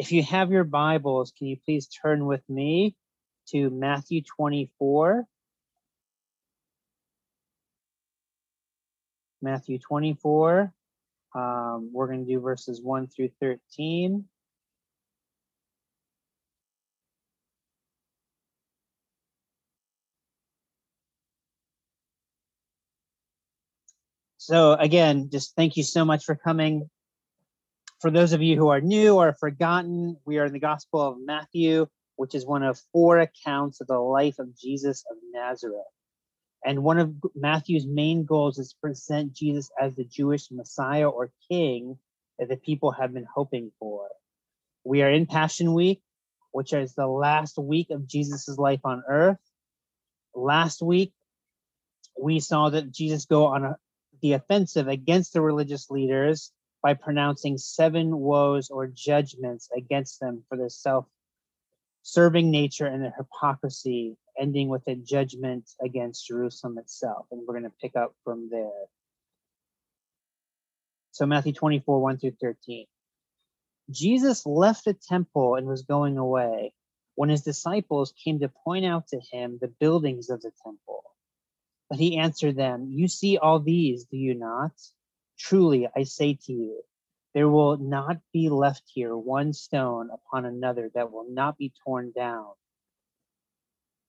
If you have your Bibles, can you please turn with me to Matthew 24? Matthew 24, we're going to do verses 1 through 13. So again, just thank you so much for coming. For those of you who are new or forgotten, we are in the Gospel of Matthew, which is one of four accounts of the life of Jesus of Nazareth. And one of Matthew's main goals is to present Jesus as the Jewish Messiah or King that the people have been hoping for. We are in Passion Week, which is the last week of Jesus's life on earth. Last week, we saw that Jesus go on the offensive against the religious leaders by pronouncing seven woes or judgments against them for their self-serving nature and their hypocrisy, ending with a judgment against Jerusalem itself. And we're going to pick up from there. So Matthew 24, 1 through 13. Jesus left the temple and was going away when his disciples came to point out to him the buildings of the temple. But he answered them, "You see all these, do you not? Truly, I say to you, there will not be left here one stone upon another that will not be torn down."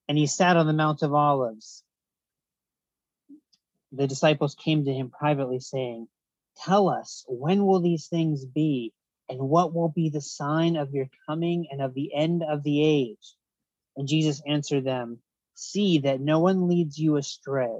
And he sat on the Mount of Olives. The disciples came to him privately, saying, "Tell us, when will these things be? And what will be the sign of your coming and of the end of the age?" And Jesus answered them, "See that no one leads you astray.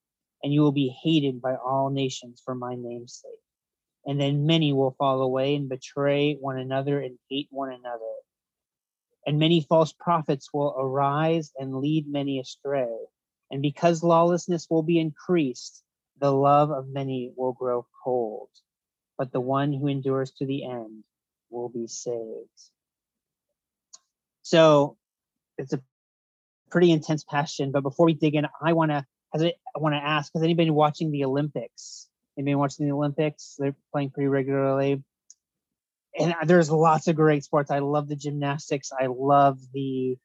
and you will be hated by all nations for my name's sake. And then many will fall away and betray one another and hate one another. And many false prophets will arise and lead many astray. And because lawlessness will be increased, the love of many will grow cold. But the one who endures to the end will be saved." So it's a pretty intense passion. But before we dig in, I want to ask, has anybody watching the Olympics? Anybody watching the Olympics? They're playing pretty regularly. And there's lots of great sports. I love the gymnastics. I love the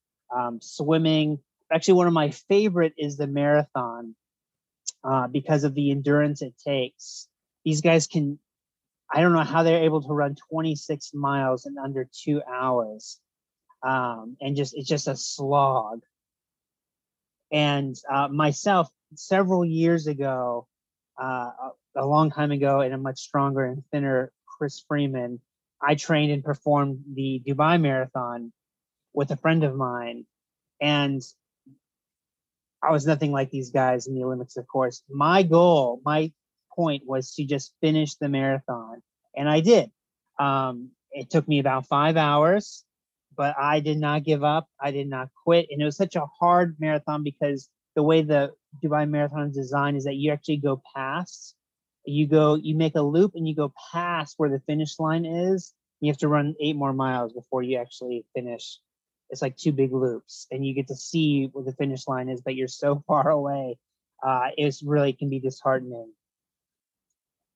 swimming. Actually, one of my favorite is the marathon because of the endurance it takes. These guys can, I don't know how they're able to run 26 miles in under 2 hours. And just it's just a slog. And myself, several years ago, a long time ago, in a much stronger and thinner Chris Freeman, I trained and performed the Dubai Marathon with a friend of mine. And I was nothing like these guys in the Olympics, of course. My goal, my point was to just finish the marathon. And I did. It took me about 5 hours. But I did not give up. I did not quit. And it was such a hard marathon because the way the Dubai Marathon is designed is that you actually go past. You make a loop and you go past where the finish line is. You have to run 8 more miles before you actually finish. It's like 2 big loops and you get to see where the finish line is, but you're so far away. It's really can be disheartening.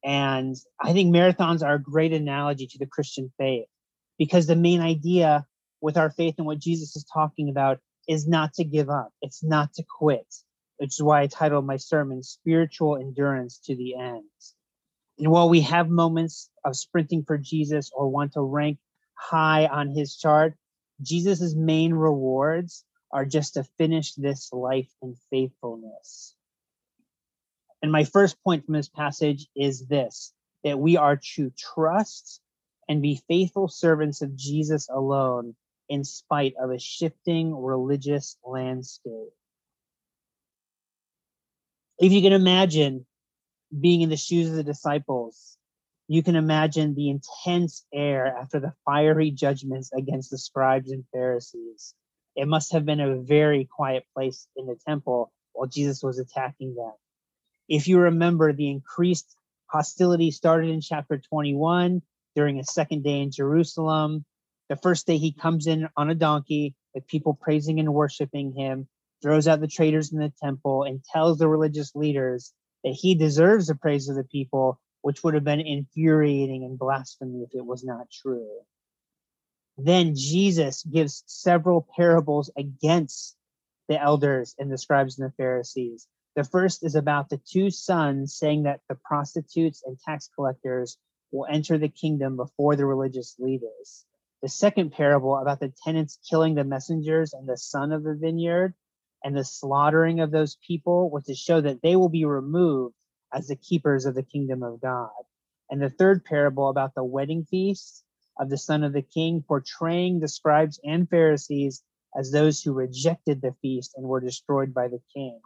And I think marathons are a great analogy to the Christian faith because the main idea with our faith and what Jesus is talking about is not to give up. It's not to quit, which is why I titled my sermon, Spiritual Endurance to the End. And while we have moments of sprinting for Jesus or want to rank high on his chart, Jesus's main rewards are just to finish this life in faithfulness. And my first point from this passage is this, that we are to trust and be faithful servants of Jesus alone, in spite of a shifting religious landscape. If you can imagine being in the shoes of the disciples, You can imagine the intense air after the fiery judgments against the scribes and Pharisees. It must have been a very quiet place in the temple while Jesus was attacking them. If you remember, the increased hostility started in chapter 21 during his second day in Jerusalem. The first day he comes in on a donkey with people praising and worshiping him, throws out the traitors in the temple, and tells the religious leaders that he deserves the praise of the people, which would have been infuriating and blasphemy if it was not true. Then Jesus gives several parables against the elders and the scribes and the Pharisees. The first is about the two sons, saying that the prostitutes and tax collectors will enter the kingdom before the religious leaders. The second parable about the tenants killing the messengers and the son of the vineyard and the slaughtering of those people was to show that they will be removed as the keepers of the kingdom of God. And the third parable about the wedding feast of the son of the king, portraying the scribes and Pharisees as those who rejected the feast and were destroyed by the king.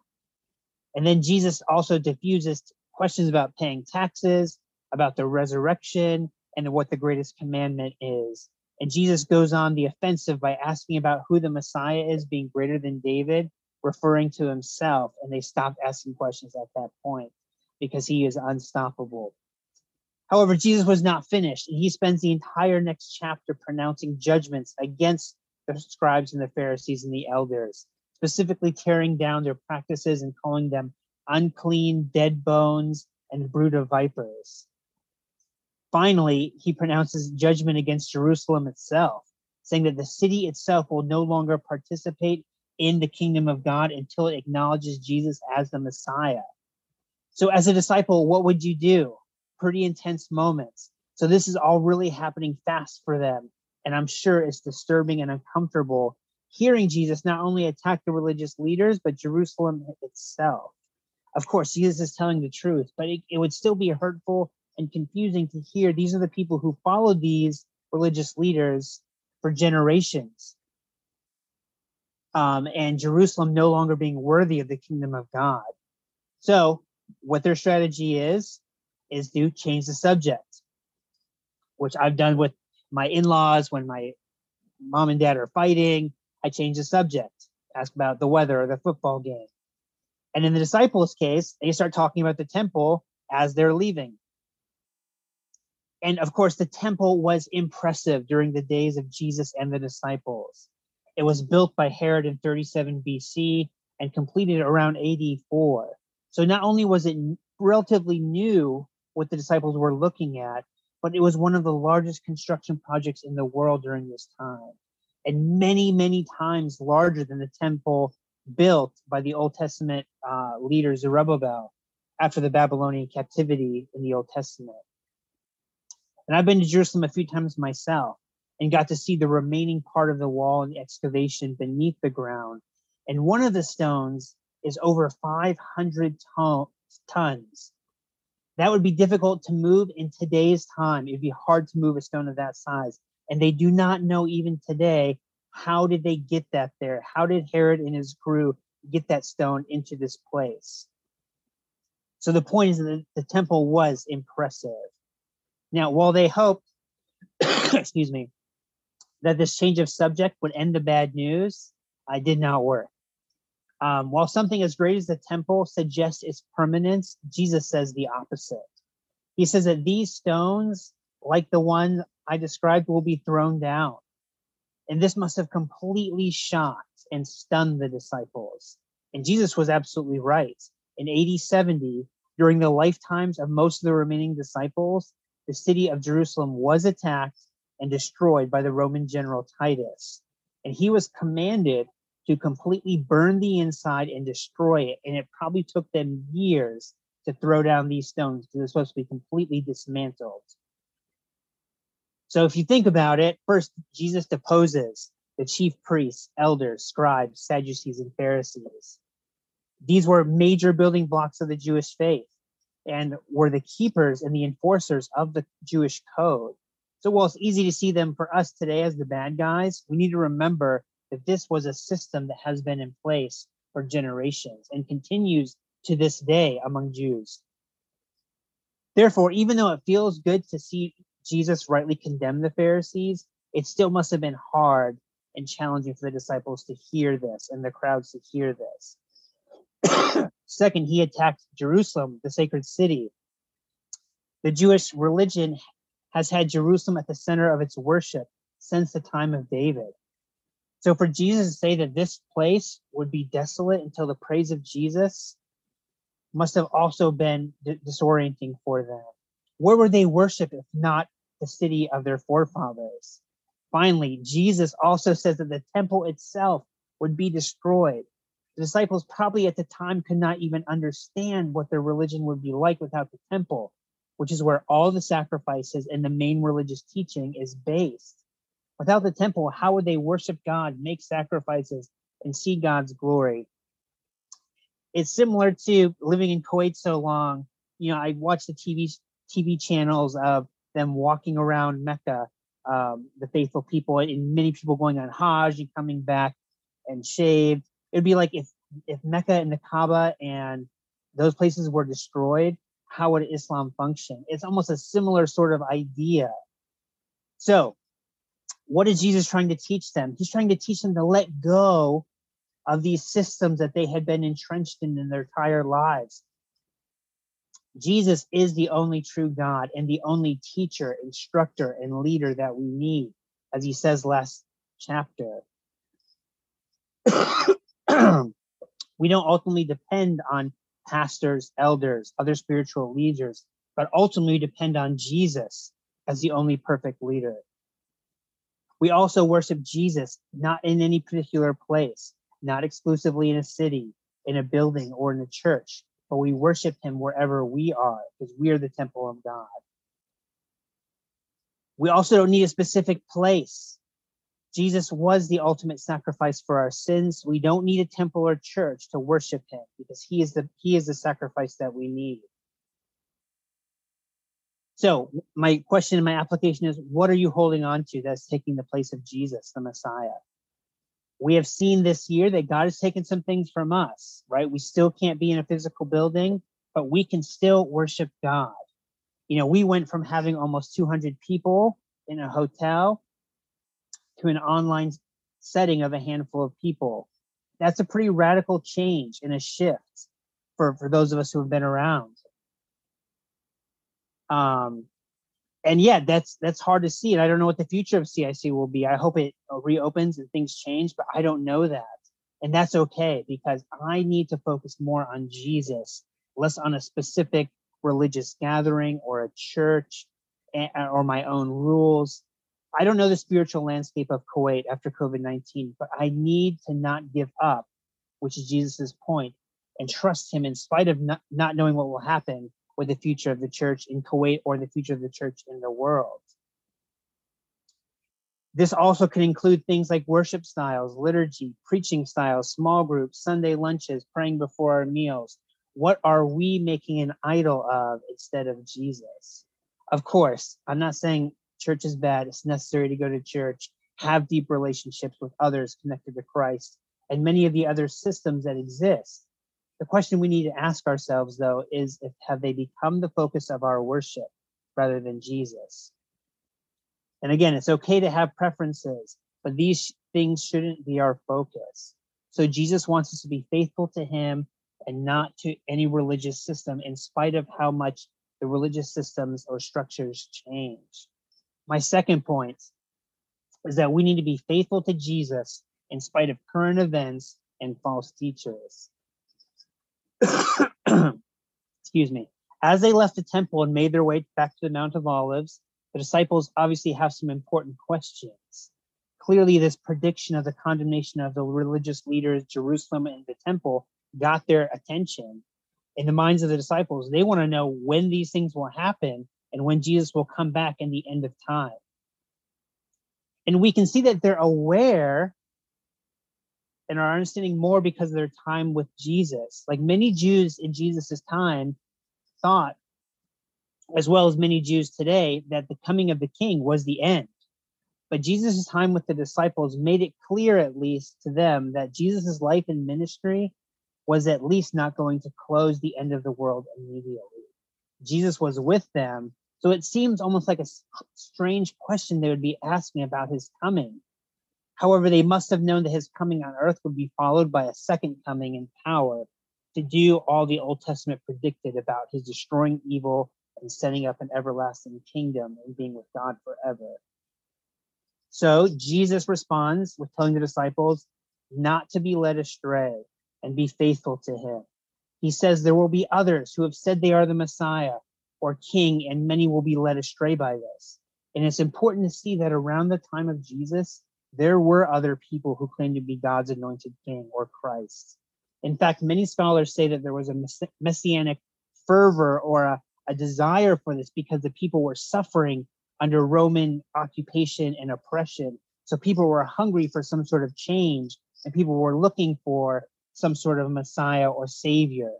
And then Jesus also diffuses questions about paying taxes, about the resurrection, and what the greatest commandment is. And Jesus goes on the offensive by asking about who the Messiah is, being greater than David, referring to himself. And they stopped asking questions at that point because he is unstoppable. However, Jesus was not finished, and he spends the entire next chapter pronouncing judgments against the scribes and the Pharisees and the elders, specifically tearing down their practices and calling them unclean, dead bones, and brood of vipers. Finally, he pronounces judgment against Jerusalem itself, saying that the city itself will no longer participate in the kingdom of God until it acknowledges Jesus as the Messiah. So as a disciple, what would you do? Pretty intense moments. So this is all really happening fast for them. And I'm sure it's disturbing and uncomfortable hearing Jesus not only attack the religious leaders, but Jerusalem itself. Of course, Jesus is telling the truth, but it would still be hurtful and confusing to hear these are the people who followed these religious leaders for generations. And Jerusalem no longer being worthy of the kingdom of God. So what their strategy is to change the subject, which I've done with my in-laws when my mom and dad are fighting. I change the subject, ask about the weather or the football game. And in the disciples' case, they start talking about the temple as they're leaving. And of course, the temple was impressive during the days of Jesus and the disciples. It was built by Herod in 37 BC and completed around 84. So not only was it relatively new what the disciples were looking at, but it was one of the largest construction projects in the world during this time, and many, many times larger than the temple built by the Old Testament leader Zerubbabel after the Babylonian captivity in the Old Testament. And I've been to Jerusalem a few times myself and got to see the remaining part of the wall and the excavation beneath the ground. And one of the stones is over 500 tons. That would be difficult to move in today's time. It'd be hard to move a stone of that size. And they do not know even today, how did they get that there? How did Herod and his crew get that stone into this place? So the point is that the temple was impressive. Now, while they hoped, that this change of subject would end the bad news, it did not work. While something as great as the temple suggests its permanence, Jesus says the opposite. He says that these stones, like the one I described, will be thrown down. And this must have completely shocked and stunned the disciples. And Jesus was absolutely right. In AD 70, during the lifetimes of most of the remaining disciples, the city of Jerusalem was attacked and destroyed by the Roman general Titus. And he was commanded to completely burn the inside and destroy it. And it probably took them years to throw down these stones because it was supposed to be completely dismantled. So if you think about it, first, Jesus deposes the chief priests, elders, scribes, Sadducees, and Pharisees. These were major building blocks of the Jewish faith and were the keepers and the enforcers of the Jewish code. So while it's easy to see them for us today as the bad guys, we need to remember that this was a system that has been in place for generations and continues to this day among Jews. Therefore, even though it feels good to see Jesus rightly condemn the Pharisees, it still must have been hard and challenging for the disciples to hear this and the crowds to hear this. Second, he attacked Jerusalem, the sacred city. The Jewish religion has had Jerusalem at the center of its worship since the time of David. So for Jesus to say that this place would be desolate until the praise of Jesus must have also been disorienting for them. Where would they worship if not the city of their forefathers? Finally, Jesus also says that the temple itself would be destroyed. The disciples probably at the time could not even understand what their religion would be like without the temple, which is where all the sacrifices and the main religious teaching is based. Without the temple, how would they worship God, make sacrifices, and see God's glory? It's similar to living in Kuwait so long. You know, I watched the TV channels of them walking around Mecca, the faithful people, and many people going on Hajj and coming back and shaved. It'd be like if Mecca and the Kaaba and those places were destroyed, how would Islam function? It's almost a similar sort of idea. So what is Jesus trying to teach them? He's trying to teach them to let go of these systems that they had been entrenched in their entire lives. Jesus is the only true God and the only teacher, instructor, and leader that we need, as he says last chapter. We don't ultimately depend on pastors, elders, other spiritual leaders, but ultimately depend on Jesus as the only perfect leader. We also worship Jesus not in any particular place, not exclusively in a city, in a building, or in a church, but we worship him wherever we are, because we are the temple of God. We also don't need a specific place. Jesus was the ultimate sacrifice for our sins. We don't need a temple or church to worship him, because he is the sacrifice that we need. So my question and my application is, what are you holding on to that's taking the place of Jesus, the Messiah? We have seen this year that God has taken some things from us, right? We still can't be in a physical building, but we can still worship God. You know, we went from having almost 200 people in a hotel to an online setting of a handful of people. That's a pretty radical change and a shift for those of us who have been around. And yeah, that's hard to see. And I don't know what the future of CIC will be. I hope it reopens and things change, but I don't know that. And that's okay, because I need to focus more on Jesus, less on a specific religious gathering or a church or my own rules. I don't know the spiritual landscape of Kuwait after COVID-19, but I need to not give up, which is Jesus's point, and trust him in spite of not knowing what will happen with the future of the church in Kuwait or the future of the church in the world. This also can include things like worship styles, liturgy, preaching styles, small groups, Sunday lunches, praying before our meals. What are we making an idol of instead of Jesus? Of course, I'm not saying church is bad. It's necessary to go to church, have deep relationships with others connected to Christ, and many of the other systems that exist. The question we need to ask ourselves, though, is have they become the focus of our worship rather than Jesus? And again, it's okay to have preferences, but these things shouldn't be our focus. So Jesus wants us to be faithful to him and not to any religious system, in spite of how much the religious systems or structures change. My second point is that we need to be faithful to Jesus in spite of current events and false teachers. Excuse me. As they left the temple and made their way back to the Mount of Olives, the disciples obviously have some important questions. Clearly, this prediction of the condemnation of the religious leaders, Jerusalem, and the temple got their attention. In the minds of the disciples, they want to know when these things will happen and when Jesus will come back in the end of time. And we can see that they're aware and are understanding more because of their time with Jesus. Like many Jews in Jesus's time thought, as well as many Jews today, that the coming of the king was the end. But Jesus's time with the disciples made it clear, at least to them, that Jesus's life and ministry was at least not going to close the end of the world immediately. Jesus was with them. So it seems almost like a strange question they would be asking about his coming. However, they must have known that his coming on earth would be followed by a second coming in power to do all the Old Testament predicted about his destroying evil and setting up an everlasting kingdom and being with God forever. So Jesus responds with telling the disciples not to be led astray and be faithful to him. He says there will be others who have said they are the Messiah or king, and many will be led astray by this. And it's important to see that around the time of Jesus, there were other people who claimed to be God's anointed king or Christ. In fact, many scholars say that there was a messianic fervor or a desire for this because the people were suffering under Roman occupation and oppression. So people were hungry for some sort of change, and people were looking for some sort of Messiah or Savior.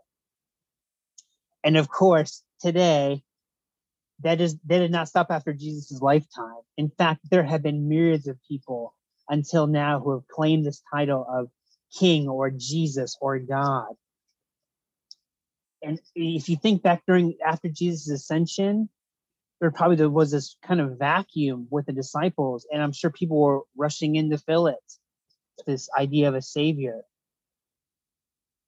And of course, today, that did not stop after Jesus' lifetime. In fact, there have been myriads of people until now who have claimed this title of King or Jesus or God. And if you think back after Jesus' ascension, there was this kind of vacuum with the disciples, and I'm sure people were rushing in to fill it, this idea of a savior.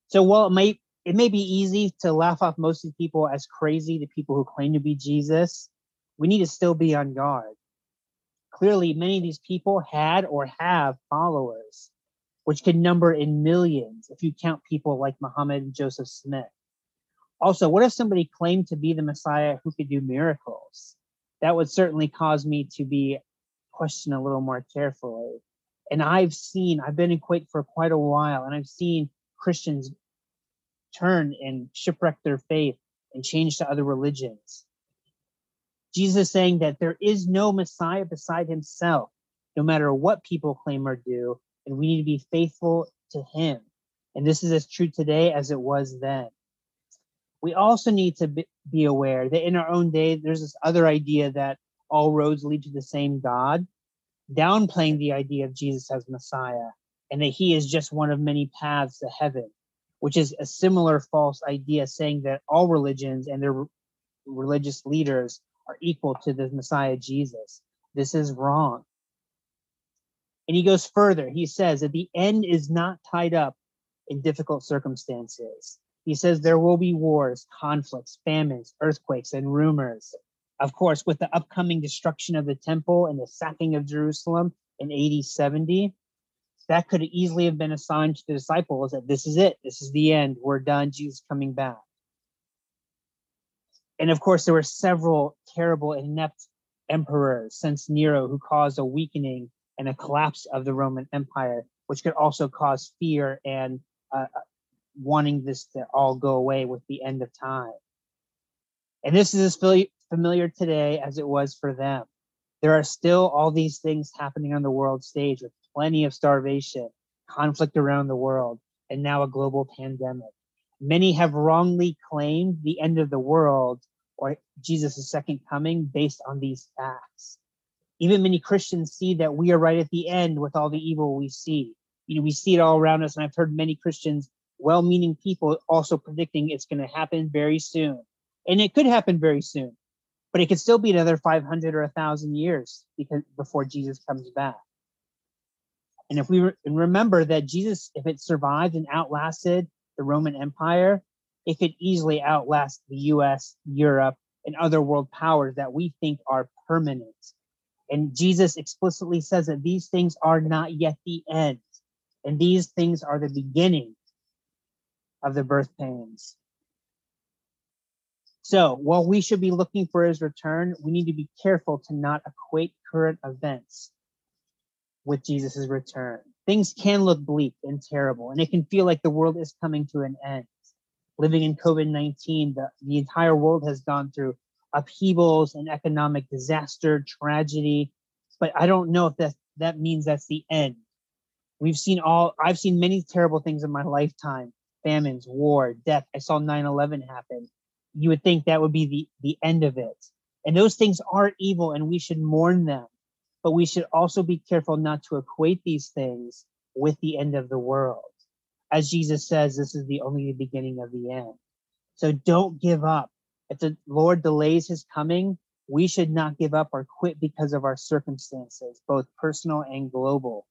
So while it may be easy to laugh off most of the people as crazy, the people who claim to be Jesus, we need to still be on guard. Clearly, many of these people had or have followers, which can number in millions if you count people like Muhammad and Joseph Smith. Also, what if somebody claimed to be the Messiah who could do miracles? That would certainly cause me to be questioned a little more carefully. And I've been in Kuwait for quite a while, and I've seen Christians turn and shipwreck their faith and change to other religions. Jesus is saying that there is no Messiah beside himself, no matter what people claim or do, and we need to be faithful to him. And this is as true today as it was then. We also need to be aware that in our own day, there's this other idea that all roads lead to the same God, downplaying the idea of Jesus as Messiah, and that he is just one of many paths to heaven, which is a similar false idea saying that all religions and their religious leaders are equal to the Messiah Jesus. This is wrong. And he goes further. He says that the end is not tied up in difficult circumstances. He says there will be wars, conflicts, famines, earthquakes, and rumors. Of course, with the upcoming destruction of the temple and the sacking of Jerusalem in AD 70, that could easily have been a sign to the disciples that this is it. This is the end. We're done. Jesus coming back. And of course, there were several terrible and inept emperors since Nero who caused a weakening and a collapse of the Roman Empire, which could also cause fear and wanting this to all go away with the end of time. And this is as familiar today as it was for them. There are still all these things happening on the world stage with plenty of starvation, conflict around the world, and now a global pandemic. Many have wrongly claimed the end of the world or Jesus' second coming based on these facts. Even many Christians see that we are right at the end with all the evil we see. We see it all around us, and I've heard many Christians, well-meaning people, also predicting it's going to happen very soon. And it could happen very soon, but it could still be another 500 or 1,000 years before Jesus comes back. And if we remember that Jesus, if it survived and outlasted the Roman Empire, it could easily outlast the U.S., Europe, and other world powers that we think are permanent. And Jesus explicitly says that these things are not yet the end, and these things are the beginning of the birth pains. So while we should be looking for his return, we need to be careful to not equate current events with Jesus's return. Things can look bleak and terrible, and it can feel like the world is coming to an end. Living in COVID-19, the entire world has gone through upheavals and economic disaster, tragedy, but I don't know if that means that's the end. I've seen many terrible things in my lifetime. Famines, war, death. I saw 9-11 happen. You would think that would be the end of it. And those things are evil and we should mourn them. But we should also be careful not to equate these things with the end of the world. As Jesus says, this is the only beginning of the end. So don't give up. If the Lord delays his coming, we should not give up or quit because of our circumstances, both personal and global.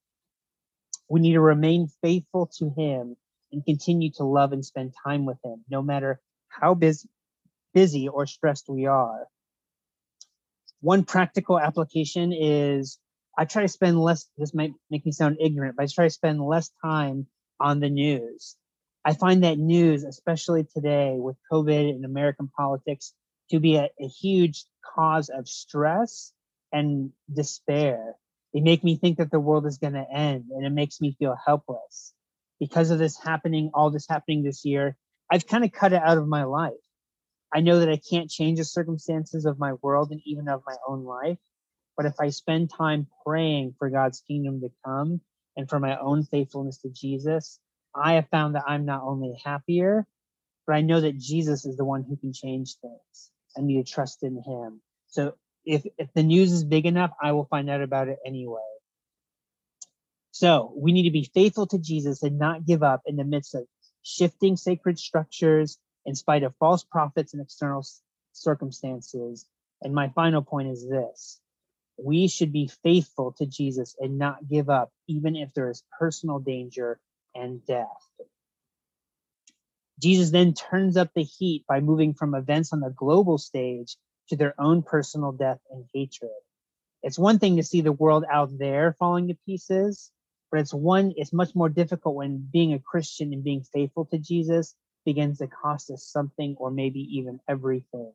We need to remain faithful to him and continue to love and spend time with him, no matter how busy or stressed we are. One practical application is I try to spend less, this might make me sound ignorant, but I try to spend less time on the news. I find that news, especially today with COVID and American politics, to be a huge cause of stress and despair. They make me think that the world is going to end, and it makes me feel helpless. Because of this happening, all this happening this year, I've kind of cut it out of my life. I know that I can't change the circumstances of my world and even of my own life. But if I spend time praying for God's kingdom to come and for my own faithfulness to Jesus, I have found that I'm not only happier, but I know that Jesus is the one who can change things. I need to trust in him. So if the news is big enough, I will find out about it anyway. So we need to be faithful to Jesus and not give up in the midst of shifting sacred structures, in spite of false prophets and external circumstances. And my final point is this. We should be faithful to Jesus and not give up, even if there is personal danger and death. Jesus then turns up the heat by moving from events on the global stage to their own personal death and hatred. It's one thing to see the world out there falling to pieces, but it's much more difficult when being a Christian and being faithful to Jesus begins to cost us something or maybe even everything.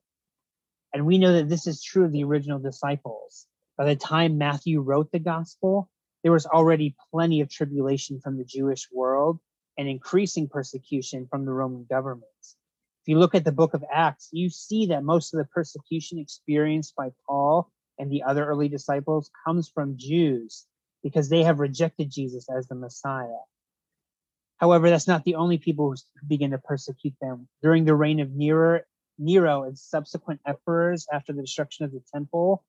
And we know that this is true of the original disciples. By the time Matthew wrote the gospel, there was already plenty of tribulation from the Jewish world and increasing persecution from the Roman government. If you look at the book of Acts, you see that most of the persecution experienced by Paul and the other early disciples comes from Jews because they have rejected Jesus as the Messiah. However, that's not the only people who begin to persecute them. During the reign of Nero and subsequent emperors after the destruction of the temple,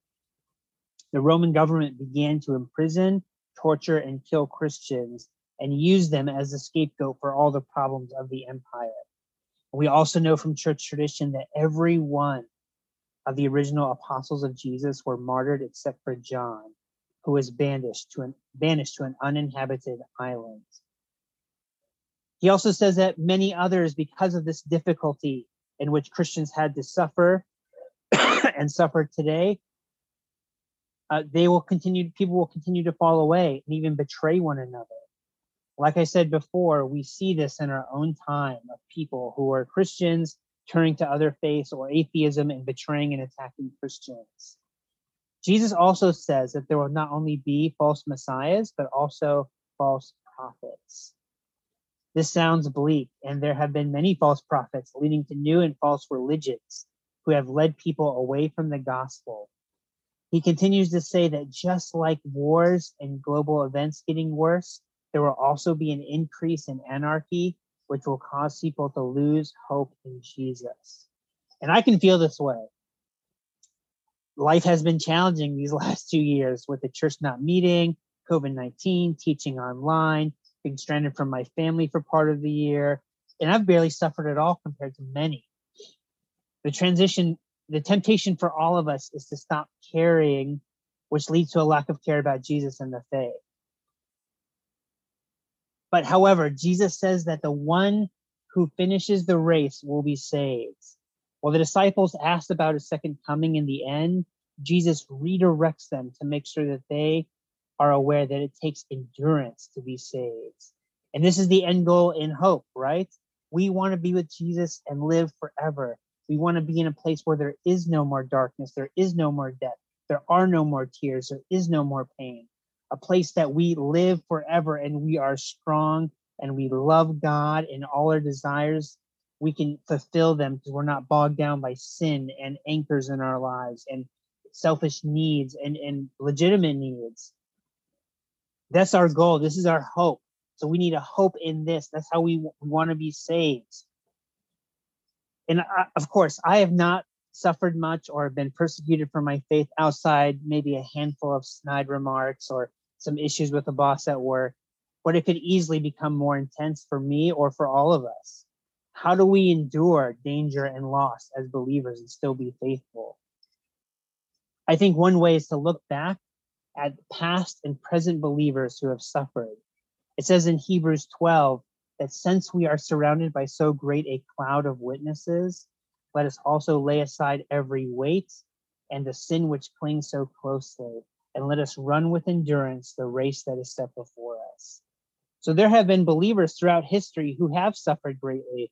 the Roman government began to imprison, torture, and kill Christians and use them as a scapegoat for all the problems of the empire. We also know from church tradition that every one of the original apostles of Jesus were martyred except for John, who was banished to an uninhabited island. He also says that many others, because of this difficulty in which Christians had to suffer and suffer today, people will continue to fall away and even betray one another. Like I said before, we see this in our own time of people who are Christians turning to other faiths or atheism and betraying and attacking Christians. Jesus also says that there will not only be false messiahs, but also false prophets. This sounds bleak, and there have been many false prophets leading to new and false religions who have led people away from the gospel. He continues to say that just like wars and global events getting worse, there will also be an increase in anarchy, which will cause people to lose hope in Jesus. And I can feel this way. Life has been challenging these last 2 years with the church not meeting, COVID-19, teaching online, being stranded from my family for part of the year. And I've barely suffered at all compared to many. The temptation for all of us is to stop caring, which leads to a lack of care about Jesus and the faith. But however, Jesus says that the one who finishes the race will be saved. While the disciples asked about his second coming in the end, Jesus redirects them to make sure that they are aware that it takes endurance to be saved. And this is the end goal in hope, right? We want to be with Jesus and live forever. We want to be in a place where there is no more darkness, there is no more death, there are no more tears, there is no more pain. A place that we live forever and we are strong and we love God and all our desires, we can fulfill them because we're not bogged down by sin and anchors in our lives and selfish needs and legitimate needs. That's our goal. This is our hope. So we need a hope in this. That's how we want to be saved. And of course, I have not suffered much or been persecuted for my faith outside maybe a handful of snide remarks or some issues with the boss at work, but it could easily become more intense for me or for all of us. How do we endure danger and loss as believers and still be faithful? I think one way is to look back at past and present believers who have suffered. It says in Hebrews 12 that since we are surrounded by so great a cloud of witnesses, let us also lay aside every weight and the sin which clings so closely, and let us run with endurance the race that is set before us. So there have been believers throughout history who have suffered greatly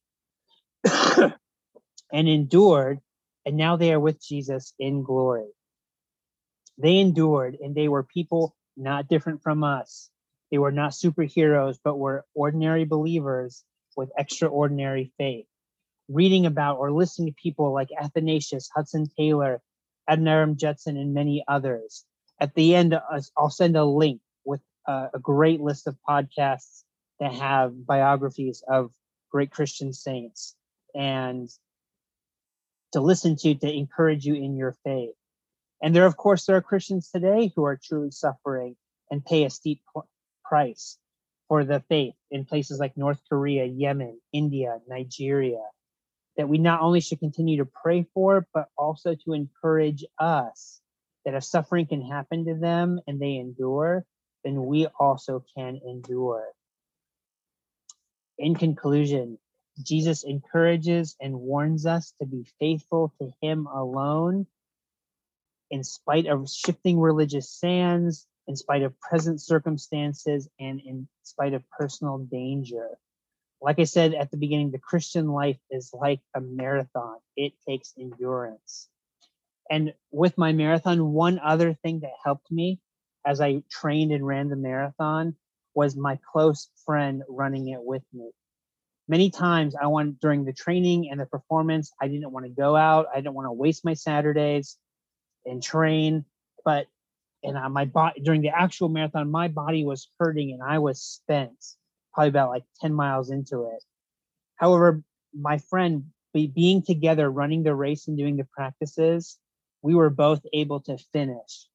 and endured, and now they are with Jesus in glory. They endured, and they were people not different from us. They were not superheroes, but were ordinary believers with extraordinary faith. Reading about or listening to people like Athanasius, Hudson Taylor, Adoniram Judson, and many others. At the end, I'll send a link with a great list of podcasts that have biographies of great Christian saints and to listen to encourage you in your faith. And there, of course, there are Christians today who are truly suffering and pay a steep price for the faith in places like North Korea, Yemen, India, Nigeria, that we not only should continue to pray for, but also to encourage us that if suffering can happen to them and they endure, then we also can endure. In conclusion, Jesus encourages and warns us to be faithful to him alone, in spite of shifting religious sands, in spite of present circumstances, and in spite of personal danger. Like I said at the beginning, the Christian life is like a marathon. It takes endurance. And with my marathon, one other thing that helped me as I trained and ran the marathon was my close friend running it with me. Many times during the training and the performance, I didn't want to go out. I didn't want to waste my Saturdays and train, my body during the actual marathon, my body was hurting and I was spent, probably about like 10 miles into it. However, my friend, being together, running the race and doing the practices, we were both able to finish.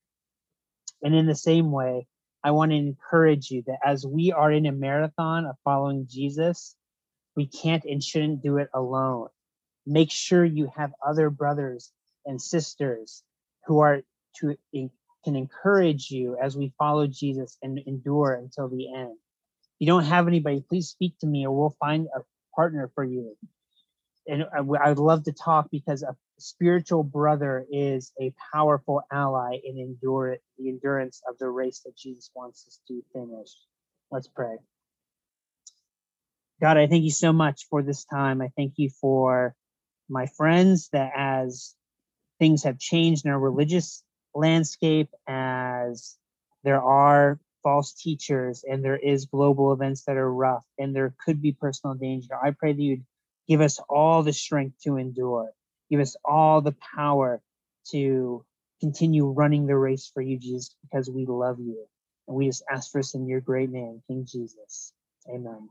And in the same way, I want to encourage you that as we are in a marathon of following Jesus, we can't and shouldn't do it alone. Make sure you have other brothers and sisters who can encourage you as we follow Jesus and endure until the end. If you don't have anybody, please speak to me or we'll find a partner for you. And I would love to talk, because a spiritual brother is a powerful ally in the endurance of the race that Jesus wants us to finish. Let's pray. God, I thank you so much for this time. I thank you for my friends that as things have changed in our religious landscape, as there are false teachers and there is global events that are rough and there could be personal danger, I pray that you'd give us all the strength to endure. Give us all the power to continue running the race for you, Jesus, because we love you. And we just ask for this in your great name, King Jesus. Amen.